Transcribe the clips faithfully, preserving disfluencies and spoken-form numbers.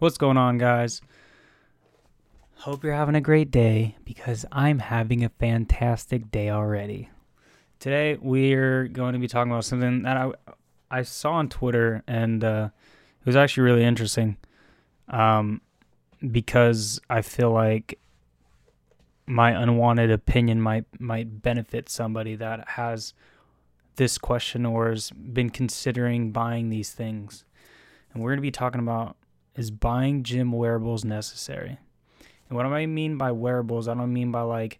What's going on, guys? Hope you're having a great day, because I'm having a fantastic day already. Today we're going to be talking about something that I, I saw on Twitter, and uh, it was actually really interesting um, because I feel like my unwanted opinion might might benefit somebody that has this question or has been considering buying these things. And we're going to be talking about, is buying gym wearables necessary? And what do I mean by wearables? I don't mean by like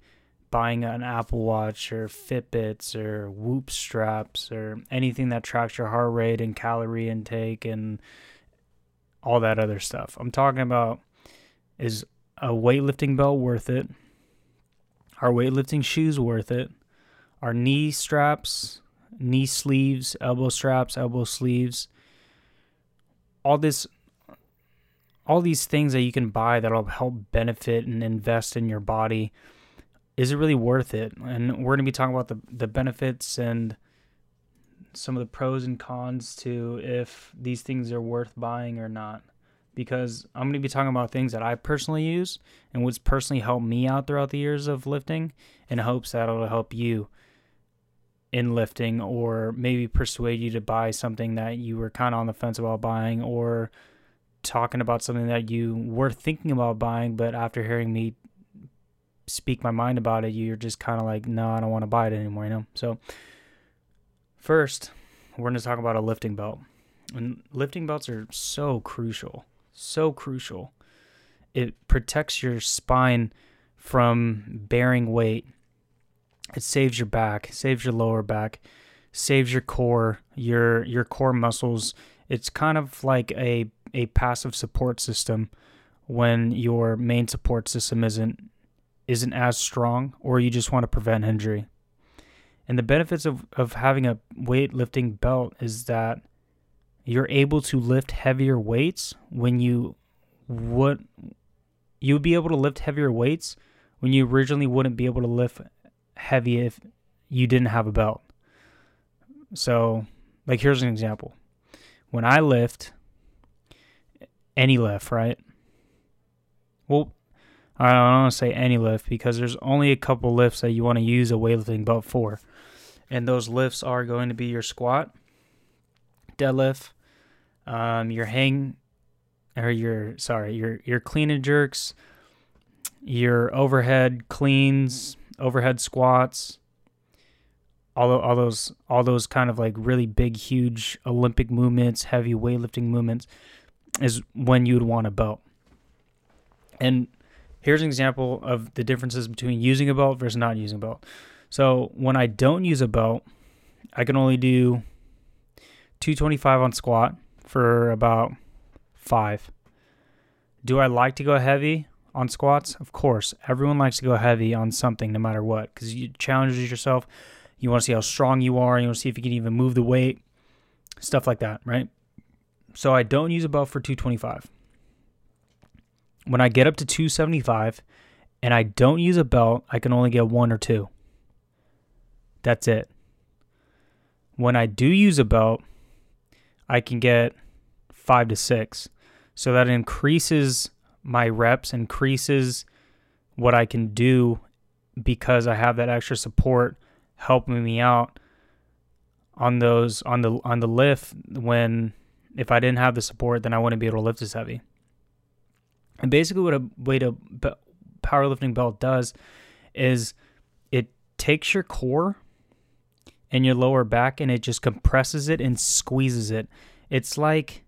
buying an Apple Watch or Fitbits or Whoop straps or anything that tracks your heart rate and calorie intake and all that other stuff. I'm talking about, is a weightlifting belt worth it? Are weightlifting shoes worth it? Are knee straps, knee sleeves, elbow straps, elbow sleeves, all this all these things that you can buy that'll help benefit and invest in your body, is it really worth it? And we're going to be talking about the, the benefits and some of the pros and cons to if these things are worth buying or not. Because I'm going to be talking about things that I personally use and what's personally helped me out throughout the years of lifting, in hopes that it'll help you in lifting, or maybe persuade you to buy something that you were kind of on the fence about buying, or talking about something that you were thinking about buying, but after hearing me speak my mind about it, you're just kind of like, no, I don't want to buy it anymore, you know? So first, we're going to talk about a lifting belt. And lifting belts are so crucial, so crucial. It protects your spine from bearing weight. It saves your back, saves your lower back, saves your core, your your core muscles. It's kind of like a a passive support system when your main support system isn't isn't as strong, or you just want to prevent injury. And the benefits of, of having a weightlifting belt is that you're able to lift heavier weights when you would you would be able to lift heavier weights when you originally wouldn't be able to lift heavy if you didn't have a belt. So, like, here's an example. When I lift, any lift, right? Well, I don't want to say any lift, because there's only a couple lifts that you want to use a weightlifting belt for. And those lifts are going to be your squat, deadlift, um, your hang, or your, sorry, your, your clean and jerks, your overhead cleans, overhead squats, all, all those, all those kind of like really big, huge Olympic movements, heavy weightlifting movements, is when you'd want a belt. And here's an example of the differences between using a belt versus not using a belt. So when I don't use a belt, I can only do two twenty-five on squat for about five. Do I like to go heavy on squats? Of course. Everyone likes to go heavy on something, no matter what, because you challenge yourself. You want to see how strong you are. You want to see if you can even move the weight, stuff like that, right? So I don't use a belt for two twenty-five. When I get up to two seventy-five and I don't use a belt, I can only get one or two. That's it. When I do use a belt, I can get five to six. So that increases my reps, increases what I can do, because I have that extra support helping me out on those on the on the lift. When if I didn't have the support, then I wouldn't be able to lift as heavy. And basically what a weight a powerlifting belt does is it takes your core and your lower back, and it just compresses it and squeezes it. It's like,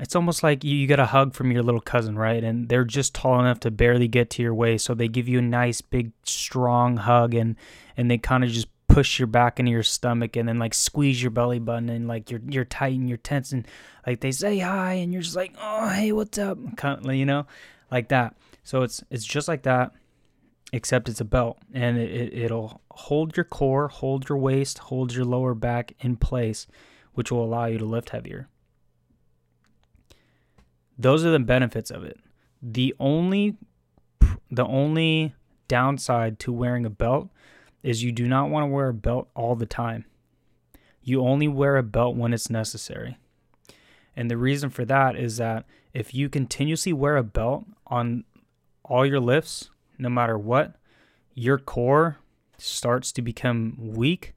it's almost like you, you get a hug from your little cousin, right? And they're just tall enough to barely get to your waist, so they give you a nice big strong hug, and and they kind of just push your back into your stomach, and then like squeeze your belly button, and like you're you're tight and you're tense, and like they say hi, and you're just like, oh, hey, what's up, you know, like that. So it's it's just like that, except it's a belt, and it, it'll hold your core, hold your waist, hold your lower back in place, which will allow you to lift heavier. Those are the benefits of it. The only the only downside to wearing a belt is you do not want to wear a belt all the time. You only wear a belt when it's necessary. And the reason for that is that if you continuously wear a belt on all your lifts, no matter what, your core starts to become weak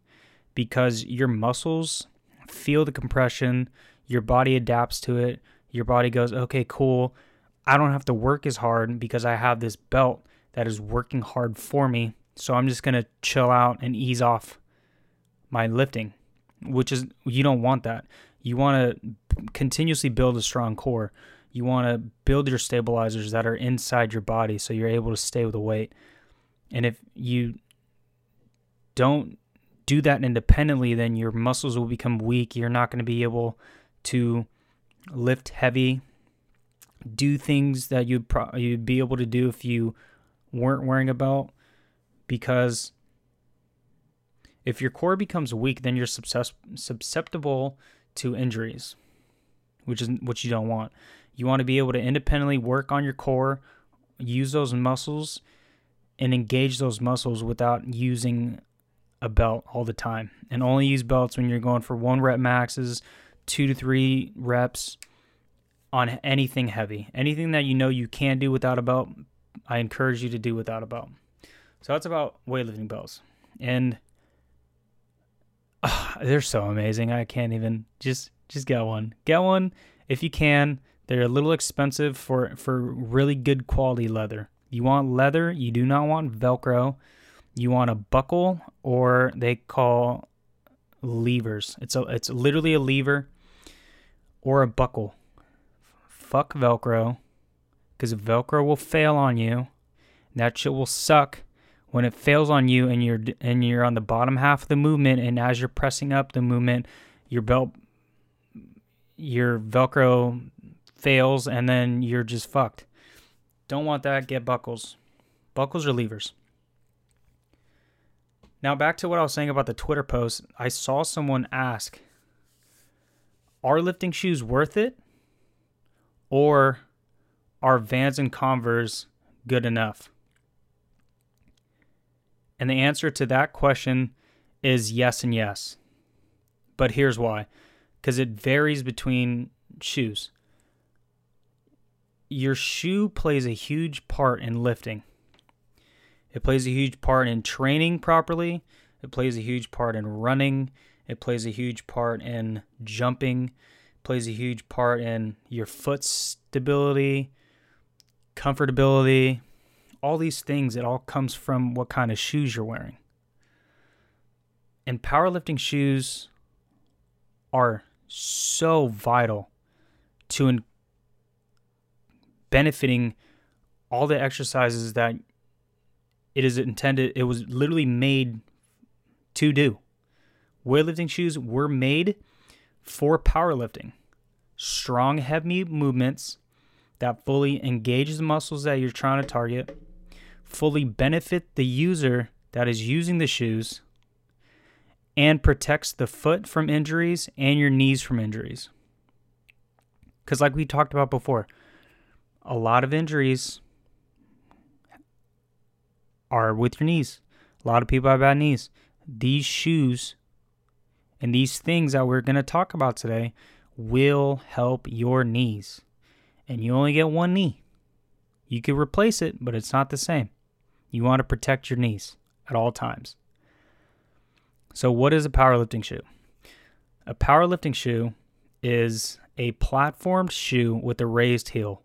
because your muscles feel the compression, your body adapts to it, your body goes, okay, cool, I don't have to work as hard because I have this belt that is working hard for me, so I'm just going to chill out and ease off my lifting, which is, you don't want that. You want to continuously build a strong core. You want to build your stabilizers that are inside your body so you're able to stay with the weight. And if you don't do that independently, then your muscles will become weak. You're not going to be able to lift heavy, do things that you'd, pro- you'd be able to do if you weren't wearing a belt, because if your core becomes weak, then you're susceptible to injuries, which is what you don't want. You want to be able to independently work on your core, use those muscles, and engage those muscles without using a belt all the time. And only use belts when you're going for one rep maxes, two to three reps on anything heavy. Anything that you know you can do without a belt, I encourage you to do without a belt. So that's about weightlifting belts. And oh, they're so amazing. I can't even just just get one. Get one if you can. They're a little expensive for, for really good quality leather. You want leather, you do not want Velcro. You want a buckle, or they call levers. It's a it's literally a lever or a buckle. Fuck Velcro, because Velcro will fail on you. That shit will suck when it fails on you and you're and you're on the bottom half of the movement, and as you're pressing up the movement, your belt, your Velcro fails, and then you're just fucked. Don't want that. Get buckles. Buckles or levers. Now back to what I was saying about the Twitter post. I saw someone ask, are lifting shoes worth it? Or are Vans and Converse good enough? And the answer to that question is yes and yes. But here's why. Because it varies between shoes. Your shoe plays a huge part in lifting. It plays a huge part in training properly. It plays a huge part in running. It plays a huge part in jumping. It plays a huge part in your foot stability, comfortability. All these things, it all comes from what kind of shoes you're wearing. And powerlifting shoes are so vital to in- benefiting all the exercises that it is intended, it was literally made to do. Weightlifting shoes were made for powerlifting. Strong, heavy movements that fully engage the muscles that you're trying to target, fully benefit the user that is using the shoes, and protects the foot from injuries and your knees from injuries. Because like we talked about before, a lot of injuries are with your knees. A lot of people have bad knees. These shoes and these things that we're going to talk about today will help your knees. And you only get one knee. You could replace it, but it's not the same. You want to protect your knees at all times. So what is a powerlifting shoe? A powerlifting shoe is a platformed shoe with a raised heel.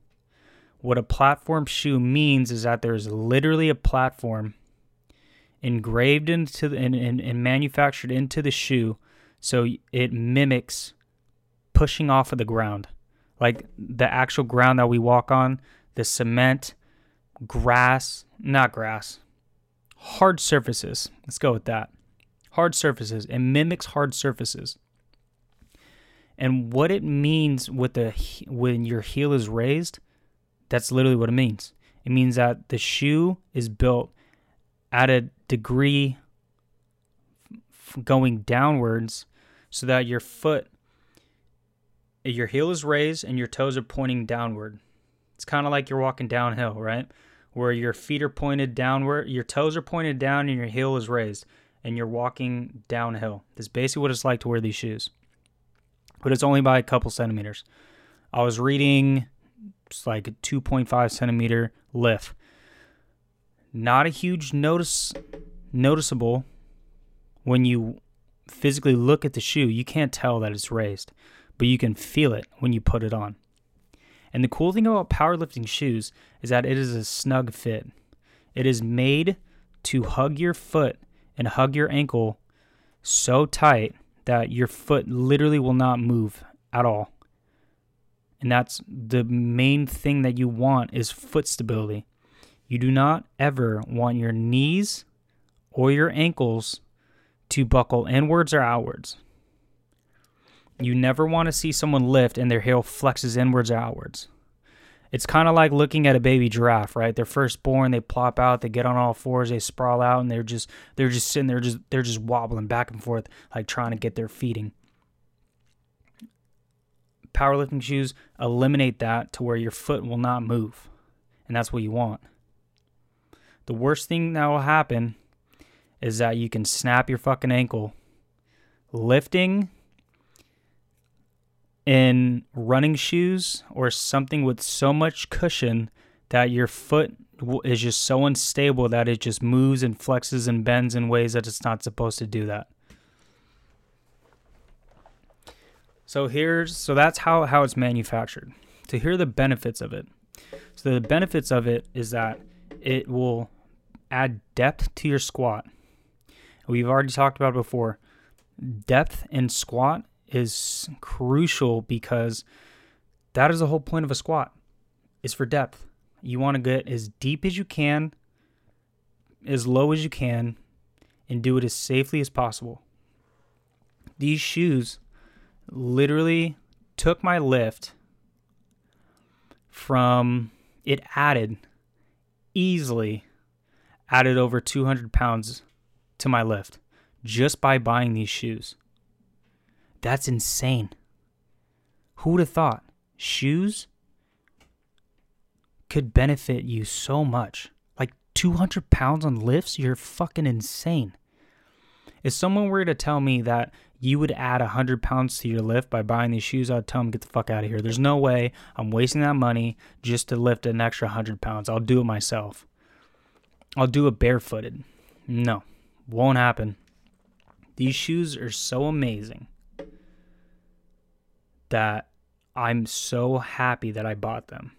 What a platform shoe means is that there's literally a platform engraved into the, and, and, and manufactured into the shoe, so it mimics pushing off of the ground. Like the actual ground that we walk on, the cement, grass, not grass, hard surfaces. Let's go with that. Hard surfaces. It mimics hard surfaces. And what it means with the when your heel is raised, that's literally what it means. It means that the shoe is built at a degree f- going downwards so that your foot, your heel is raised and your toes are pointing downward. It's kind of like you're walking downhill, right? Where your feet are pointed downward, your toes are pointed down and your heel is raised and you're walking downhill. That's basically what it's like to wear these shoes. but it's only by a couple centimeters. I was reading it's like a two point five centimeter lift. Not a huge notice, noticeable when you physically look at the shoe. You can't tell that it's raised, but you can feel it when you put it on. And the cool thing about powerlifting shoes is that it is a snug fit. It is made to hug your foot and hug your ankle so tight that your foot literally will not move at all. And that's the main thing that you want, is foot stability. You do not ever want your knees or your ankles to buckle inwards or outwards. You never want to see someone lift and their heel flexes inwards or outwards. It's kind of like looking at a baby giraffe, right? They're first born, they plop out, they get on all fours, they sprawl out, and they're just they're just sitting there, just they're just wobbling back and forth, like trying to get their feeding. Powerlifting shoes eliminate that to where your foot will not move, and that's what you want. The worst thing that will happen is that you can snap your fucking ankle lifting in running shoes or something with so much cushion that your foot is just so unstable that it just moves and flexes and bends in ways that it's not supposed to do that. So here's so that's how, how it's manufactured. So here are the benefits of it. So the benefits of it is that it will add depth to your squat. We've already talked about it before. Depth in squat is crucial because that is the whole point of a squat, is for depth. You want to get as deep as you can, as low as you can, and do it as safely as possible. These shoes literally took my lift from, it added, easily added over two hundred pounds to my lift just by buying these shoes. That's insane. Who would have thought shoes could benefit you so much? Like two hundred pounds on lifts? You're fucking insane. If someone were to tell me that you would add one hundred pounds to your lift by buying these shoes, I'd tell them, get the fuck out of here. There's no way I'm wasting that money just to lift an extra one hundred pounds. I'll do it myself. I'll do it barefooted. No, won't happen. These shoes are so amazing that I'm so happy that I bought them.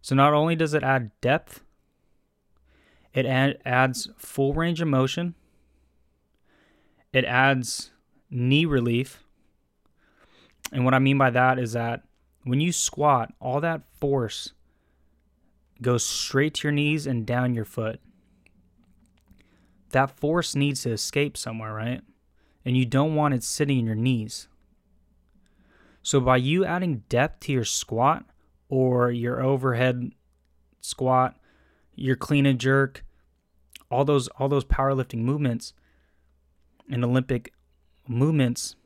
So not only does it add depth, it ad- adds full range of motion, it adds knee relief. And what I mean by that is that when you squat, all that force goes straight to your knees and down your foot. That force needs to escape somewhere, right? And you don't want it sitting in your knees. So by you adding depth to your squat or your overhead squat, your clean and jerk, all those all those powerlifting movements and Olympic movements,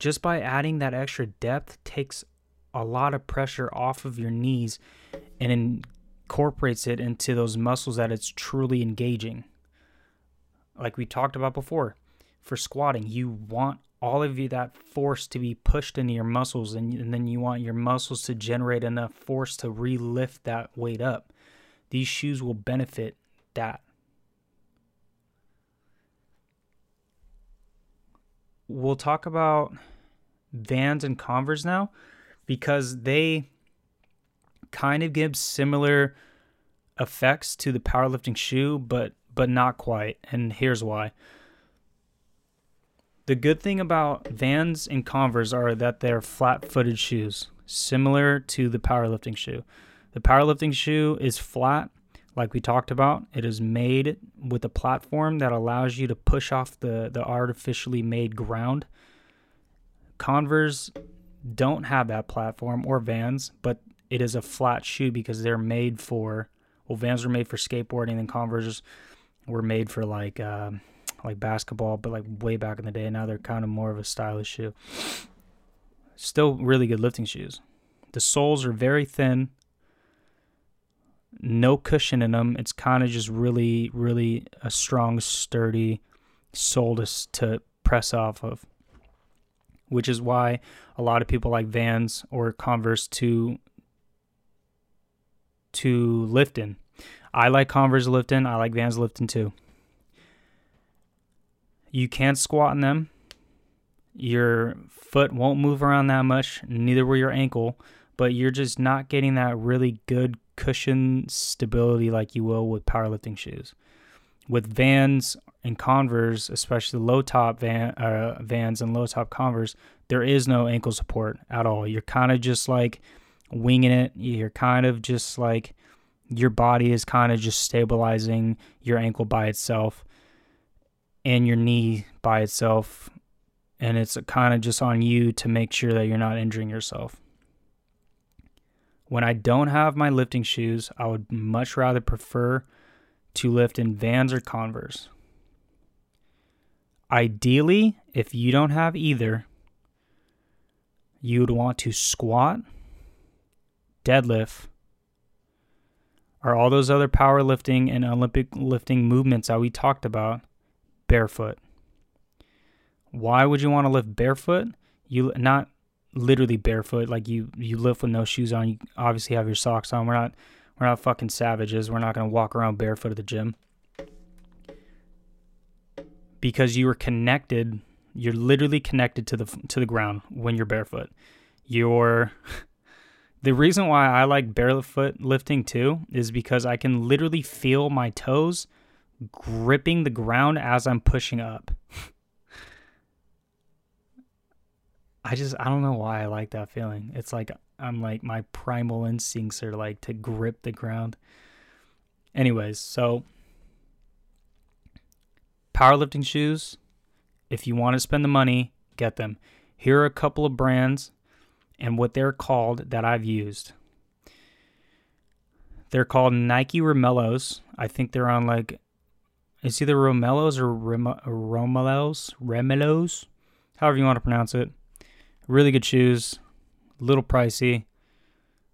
just by adding that extra depth takes a lot of pressure off of your knees and incorporates it into those muscles that it's truly engaging. Like we talked about before, for squatting, you want all of you that force to be pushed into your muscles, and, and then you want your muscles to generate enough force to relift that weight up. These shoes will benefit that. We'll talk about Vans and Converse now, because they kind of give similar effects to the powerlifting shoe, but but not quite, and here's why. The good thing about Vans and Converse are that they're flat-footed shoes, similar to the powerlifting shoe. The powerlifting shoe is flat, like we talked about. It is made with a platform that allows you to push off the, the artificially made ground. Converse don't have that platform, or Vans, but it is a flat shoe because they're made for, well, Vans were made for skateboarding, and Converse were made for like... Uh, like basketball, but like way back in the day. Now they're kind of more of a stylish shoe. Still really good lifting shoes. The soles are very thin, no cushion in them. It's kind of just really, really a strong, sturdy sole to, to press off of. which is why a lot of people like Vans or Converse to to Lifton. I like Converse Lifton. I like Vans Lifton too. You can't squat in them. Your foot won't move around that much, neither will your ankle, but you're just not getting that really good cushion stability like you will with powerlifting shoes. With Vans and Converse, especially low top van, uh, Vans and low top Converse, there is no ankle support at all. You're kind of just like winging it. You're kind of just like your body is kind of just stabilizing your ankle by itself and your knee by itself. And it's kind of just on you to make sure that you're not injuring yourself. When I don't have my lifting shoes, I would much rather prefer to lift in Vans or Converse. Ideally, if you don't have either, you would want to squat, deadlift, or all those other powerlifting and Olympic lifting movements that we talked about barefoot. Why would you want to lift barefoot? You not literally barefoot, like you you lift with no shoes on. You obviously have your socks on. We're not we're not fucking savages. We're not gonna walk around barefoot at the gym because you are connected. You're literally connected to the to the ground when you're barefoot. You're the reason why I like barefoot lifting too is because I can literally feel my toes gripping the ground as I'm pushing up. I just, I don't know why I like that feeling. It's like, I'm like, my primal instincts are like to grip the ground. Anyways, so powerlifting shoes, if you want to spend the money, get them. Here are a couple of brands and what they're called that I've used. They're called Nike Romaleos. I think they're on like, it's either Romaleos or Rom- Romaleos, Romaleos, however you want to pronounce it. Really good shoes, a little pricey.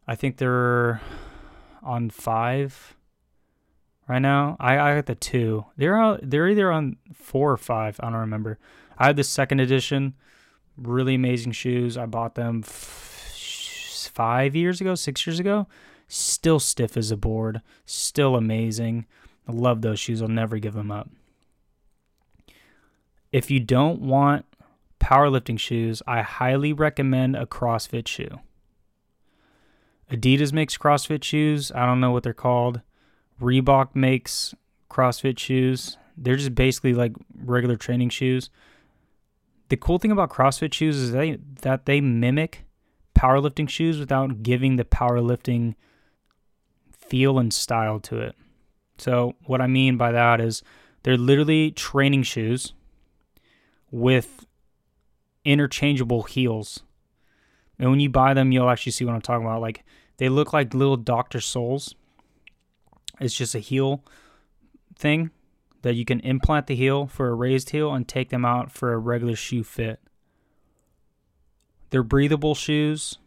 I think they're on five right now. I, I got the two. They're all, they're either on four or five. I don't remember. I had the second edition. Really amazing shoes. I bought them f- five years ago, six years ago. Still stiff as a board. Still amazing. I love those shoes. I'll never give them up. If you don't want powerlifting shoes, I highly recommend a CrossFit shoe. Adidas makes CrossFit shoes. I don't know what they're called. Reebok makes CrossFit shoes. They're just basically like regular training shoes. The cool thing about CrossFit shoes is they, that they mimic powerlifting shoes without giving the powerlifting feel and style to it. So what I mean by that is they're literally training shoes with interchangeable heels, and when you buy them you'll actually see what I'm talking about. Like they look like little doctor soles. It's just a heel thing that you can implant the heel for a raised heel and take them out for a regular shoe fit. They're breathable shoes,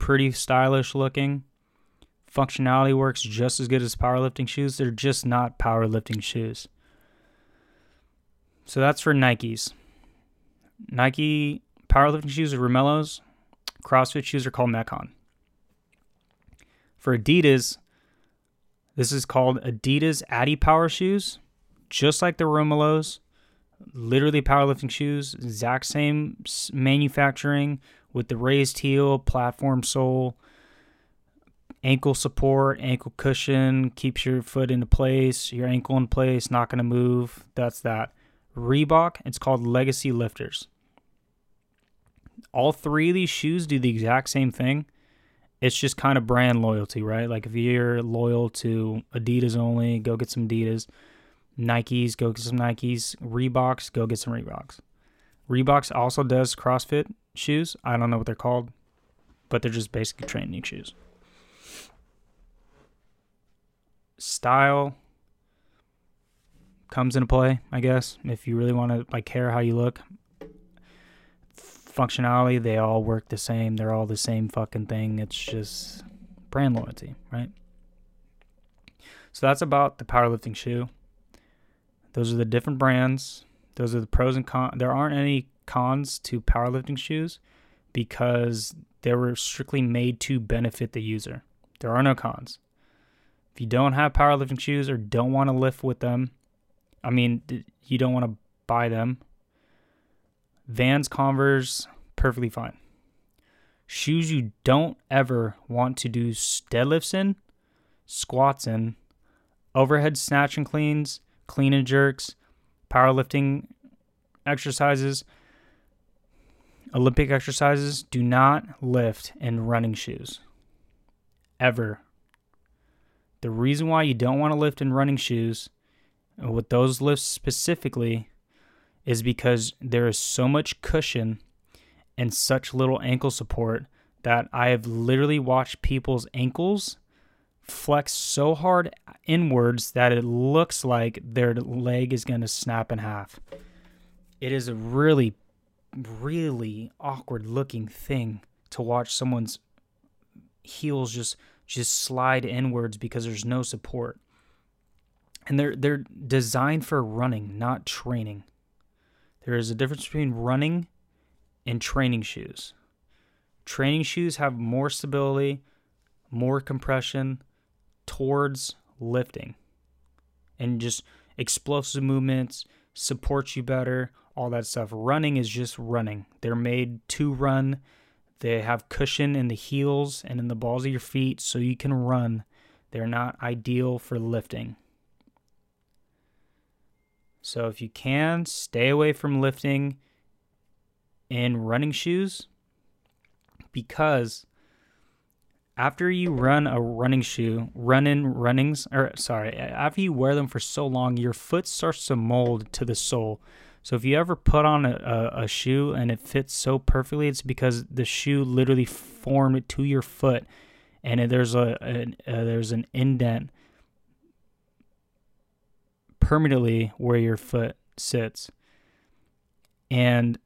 pretty stylish looking. Functionality works just as good as powerlifting shoes. They're just not powerlifting shoes. So that's for Nikes. Nike powerlifting shoes are Romaleos. CrossFit shoes are called Metcon. For Adidas, this is called Adidas Adipower shoes, just like the Romaleos. Literally powerlifting shoes, exact same manufacturing with the raised heel, platform sole, ankle support, ankle cushion, keeps your foot into place, your ankle in place, not going to move. That's that. Reebok, it's called Legacy Lifters. All three of these shoes do the exact same thing. It's just kind of brand loyalty, right? Like if you're loyal to Adidas only, go get some Adidas. Nikes, go get some Nikes. Reeboks, go get some Reeboks. Reeboks also does CrossFit shoes. I don't know what they're called, but they're just basically training shoes. Style comes into play, I guess, if you really want to like care how you look. Functionality, they all work the same. They're all the same fucking thing. It's just brand loyalty, right? So that's about the powerlifting shoe. Those are the different brands. Those are the pros and cons. There aren't any cons to powerlifting shoes because they were strictly made to benefit the user. There are no cons. If you don't have powerlifting shoes or don't want to lift with them, I mean, you don't want to buy them, Vans, Converse, perfectly fine. Shoes you don't ever want to do deadlifts in, squats in, overhead snatch and cleans, clean and jerks, powerlifting exercises, Olympic exercises, do not lift in running shoes. Ever. The reason why you don't want to lift in running shoes, and with those lifts specifically, is because there is so much cushion and such little ankle support that I have literally watched people's ankles flex so hard inwards that it looks like their leg is going to snap in half. It is a really, really awkward looking thing to watch someone's heels just just slide inwards because there's no support. And they're they're designed for running, not training. There is a difference between running and training shoes. Training shoes have more stability, more compression towards lifting, and just explosive movements, supports you better, all that stuff. Running is just running. They're made to run. They have cushion in the heels and in the balls of your feet so you can run. They're not ideal for lifting. So if you can, stay away from lifting in running shoes, because after you run a running shoe, run in runnings, or sorry, after you wear them for so long, your foot starts to mold to the sole. So if you ever put on a, a, a shoe and it fits so perfectly, it's because the shoe literally formed to your foot, and there's a, a, a there's an indent permanently where your foot sits. And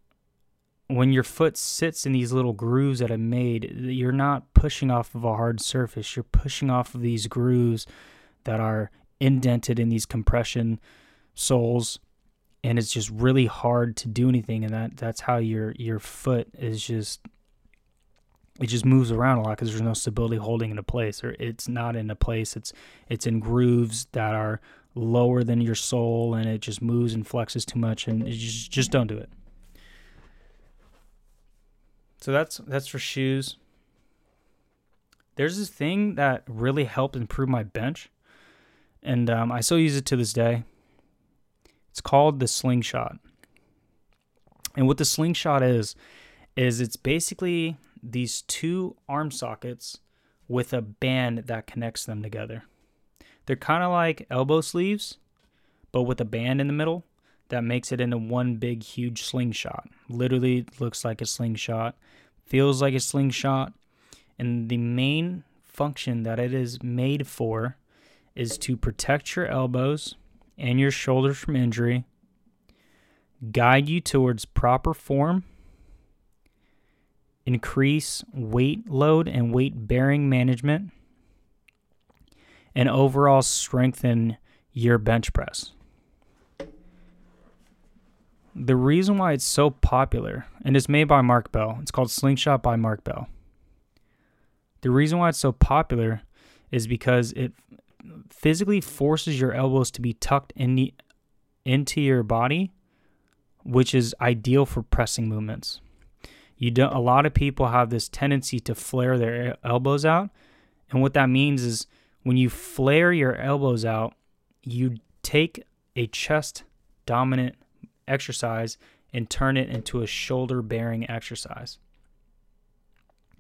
when your foot sits in these little grooves that I made, you're not pushing off of a hard surface. You're pushing off of these grooves that are indented in these compression soles, and it's just really hard to do anything. And that that's how your your foot is just, it just moves around a lot because there's no stability holding it in place, or it's not in a place. It's it's in grooves that are lower than your sole, and it just moves and flexes too much, and it just just don't do it. So that's that's for shoes. There's this thing that really helped improve my bench, and um, I still use it to this day. It's called the Slingshot. And what the Slingshot is, is it's basically these two arm sockets with a band that connects them together. They're kind of like elbow sleeves, but with a band in the middle that makes it into one big, huge slingshot. Literally looks like a slingshot, feels like a slingshot, and the main function that it is made for is to protect your elbows and your shoulders from injury, guide you towards proper form, increase weight load and weight bearing management, and overall strengthen your bench press. The reason why it's so popular, and it's made by Mark Bell, it's called Slingshot by Mark Bell. The reason why it's so popular is because it physically forces your elbows to be tucked in the, into your body, which is ideal for pressing movements. You don't, a lot of people have this tendency to flare their elbows out, and what that means is when you flare your elbows out, you take a chest dominant exercise and turn it into a shoulder bearing exercise.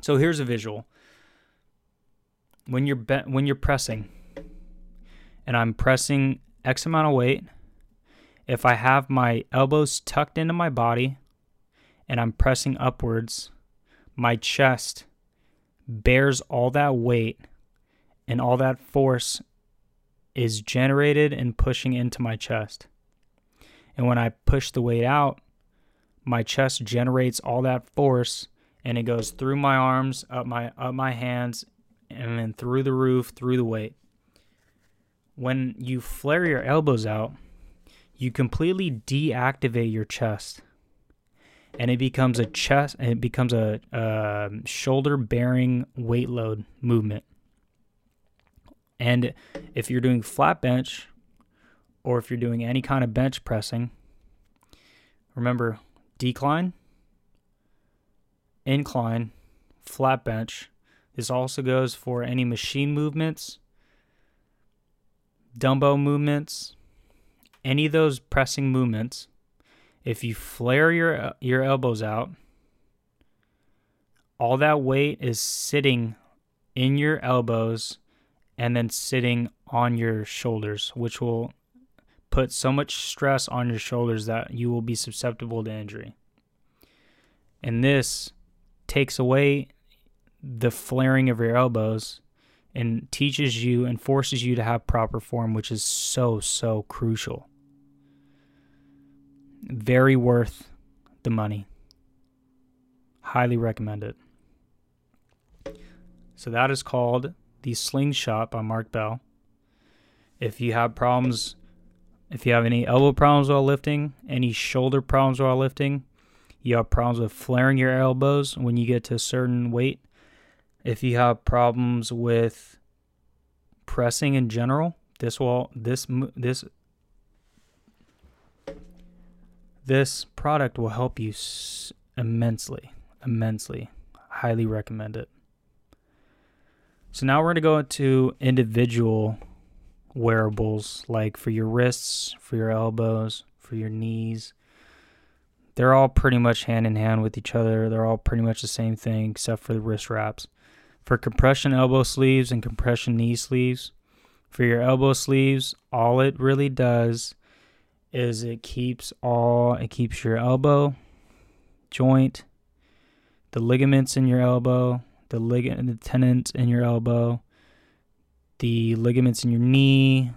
So here's a visual. When you're be- when you're pressing, and I'm pressing X amount of weight, if I have my elbows tucked into my body and I'm pressing upwards, my chest bears all that weight, and all that force is generated and pushing into my chest. And when I push the weight out, my chest generates all that force, and it goes through my arms, up my up my hands, and then through the roof, through the weight. When you flare your elbows out, you completely deactivate your chest, and it becomes a chest, and it becomes a uh, shoulder-bearing weight load movement. And if you're doing flat bench, or if you're doing any kind of bench pressing, remember decline, incline, flat bench. This also goes for any machine movements, dumbbell movements, any of those pressing movements. If you flare your your elbows out, all that weight is sitting in your elbows and then sitting on your shoulders, which will put so much stress on your shoulders that you will be susceptible to injury. And this takes away the flaring of your elbows and teaches you and forces you to have proper form, which is so, so crucial. Very worth the money. Highly recommend it. So that is called the Slingshot by Mark Bell. If you have problems, if you have any elbow problems while lifting, any shoulder problems while lifting, you have problems with flaring your elbows when you get to a certain weight, if you have problems with pressing in general, this will this this this product will help you immensely, immensely. Highly recommend it. So now we're going to go into individual wearables, like for your wrists, for your elbows, for your knees. They're all pretty much hand in hand with each other. They're all pretty much the same thing except for the wrist wraps. For compression elbow sleeves and compression knee sleeves, for your elbow sleeves, all it really does is it keeps all, it keeps your elbow joint, the ligaments in your elbow, the ligament, the tendons in your elbow, the ligaments in your knee,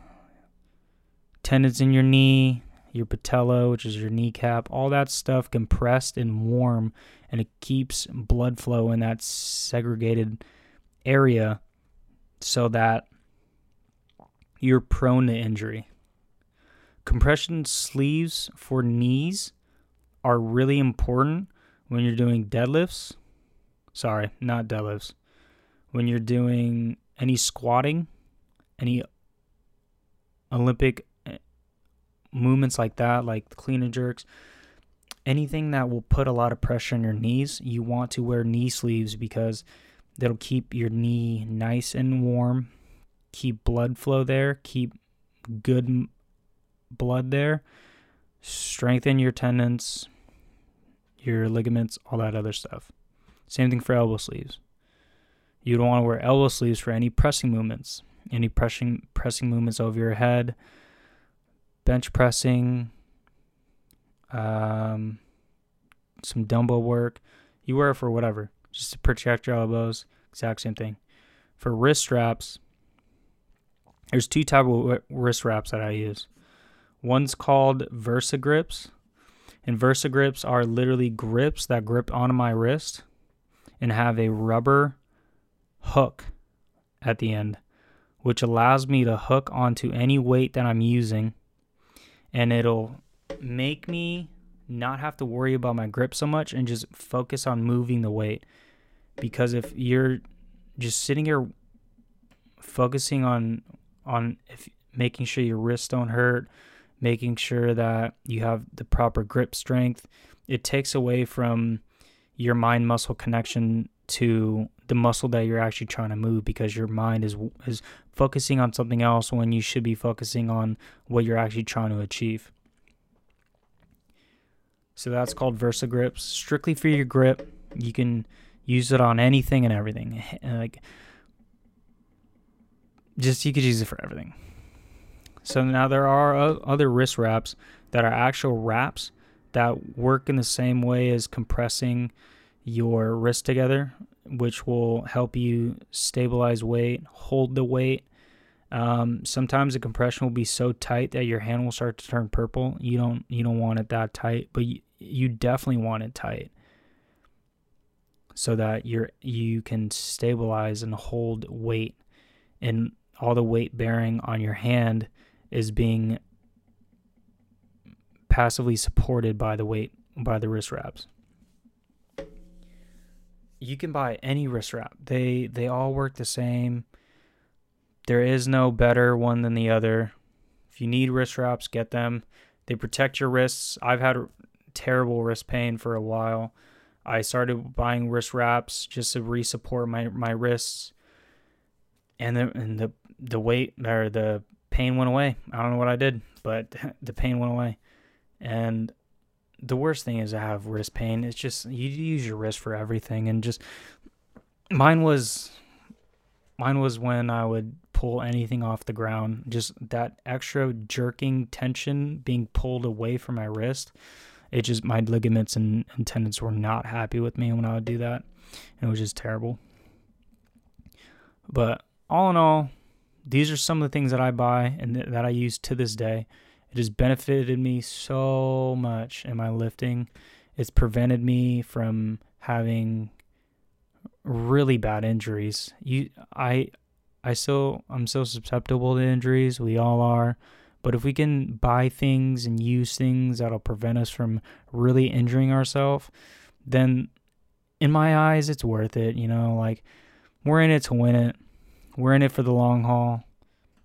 tendons in your knee, your patella, which is your kneecap, all that stuff compressed and warm, and it keeps blood flow in that segregated area so that you're prone to injury. Compression sleeves for knees are really important when you're doing deadlifts. Sorry, not deadlifts. When you're doing any squatting, any Olympic movements like that, like the clean and jerks, anything that will put a lot of pressure on your knees, you want to wear knee sleeves because that'll keep your knee nice and warm, keep blood flow there, keep good blood there, strengthen your tendons, your ligaments, all that other stuff. Same thing for elbow sleeves. You don't want to wear elbow sleeves for any pressing movements, any pressing pressing movements over your head, bench pressing, um, some dumbbell work. You wear it for whatever, just to protect your elbows. Exact same thing. For wrist wraps, there's two types of wrist wraps that I use. One's called VersaGrips, and VersaGrips are literally grips that grip onto my wrist and have a rubber hook at the end, which allows me to hook onto any weight that I'm using, and it'll make me not have to worry about my grip so much and just focus on moving the weight. Because if you're just sitting here focusing on on if, making sure your wrists don't hurt, making sure that you have the proper grip strength, it takes away from your mind-muscle connection to the muscle that you're actually trying to move, because your mind is is focusing on something else when you should be focusing on what you're actually trying to achieve. So that's called VersaGrips. Strictly for your grip. You can use it on anything and everything. Like, just you could use it for everything. So now there are other wrist wraps that are actual wraps that work in the same way as compressing your wrist together, which will help you stabilize weight, hold the weight. Um, sometimes the compression will be so tight that your hand will start to turn purple. You don't you don't want it that tight, but you, you definitely want it tight so that you're you can stabilize and hold weight, and all the weight bearing on your hand is being passively supported by the weight by the wrist wraps. you can buy any wrist wrap. They they all work the same. There is no better one than the other. If you need wrist wraps, get them. They protect your wrists. I've had terrible wrist pain for a while. I started buying wrist wraps just to re-support my, my wrists. And the, and the the weight or the pain went away. I don't know what I did, but the pain went away. And the worst thing is to have wrist pain. It's just, you use your wrist for everything. And just, mine was, mine was when I would pull anything off the ground. Just that extra jerking tension being pulled away from my wrist. It just, my ligaments and, and tendons were not happy with me when I would do that. And it was just terrible. But all in all, these are some of the things that I buy and th- that I use to this day. It has benefited me so much in my lifting. It's prevented me from having really bad injuries. You, I, I still, I'm so susceptible to injuries. We all are. But if we can buy things and use things that'll prevent us from really injuring ourselves, then in my eyes, it's worth it. You know, like, we're in it to win it. We're in it for the long haul.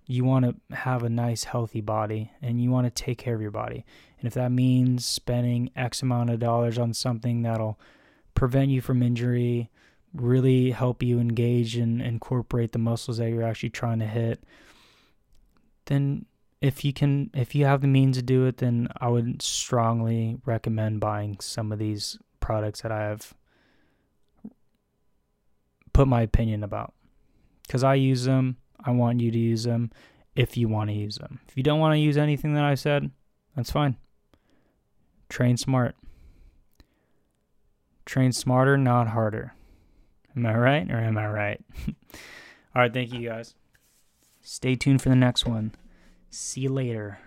You want to have a nice, healthy body, and you want to take care of your body. And if that means spending X amount of dollars on something that'll prevent you from injury, really help you engage and incorporate the muscles that you're actually trying to hit, then if you can, if you have the means to do it, then I would strongly recommend buying some of these products that I have put my opinion about, because I use them. I want you to use them if you want to use them. If you don't want to use anything that I said, that's fine. Train smart. Train smarter, not harder. Am I right or am I right? All right, thank you guys. Stay tuned for the next one. See you later.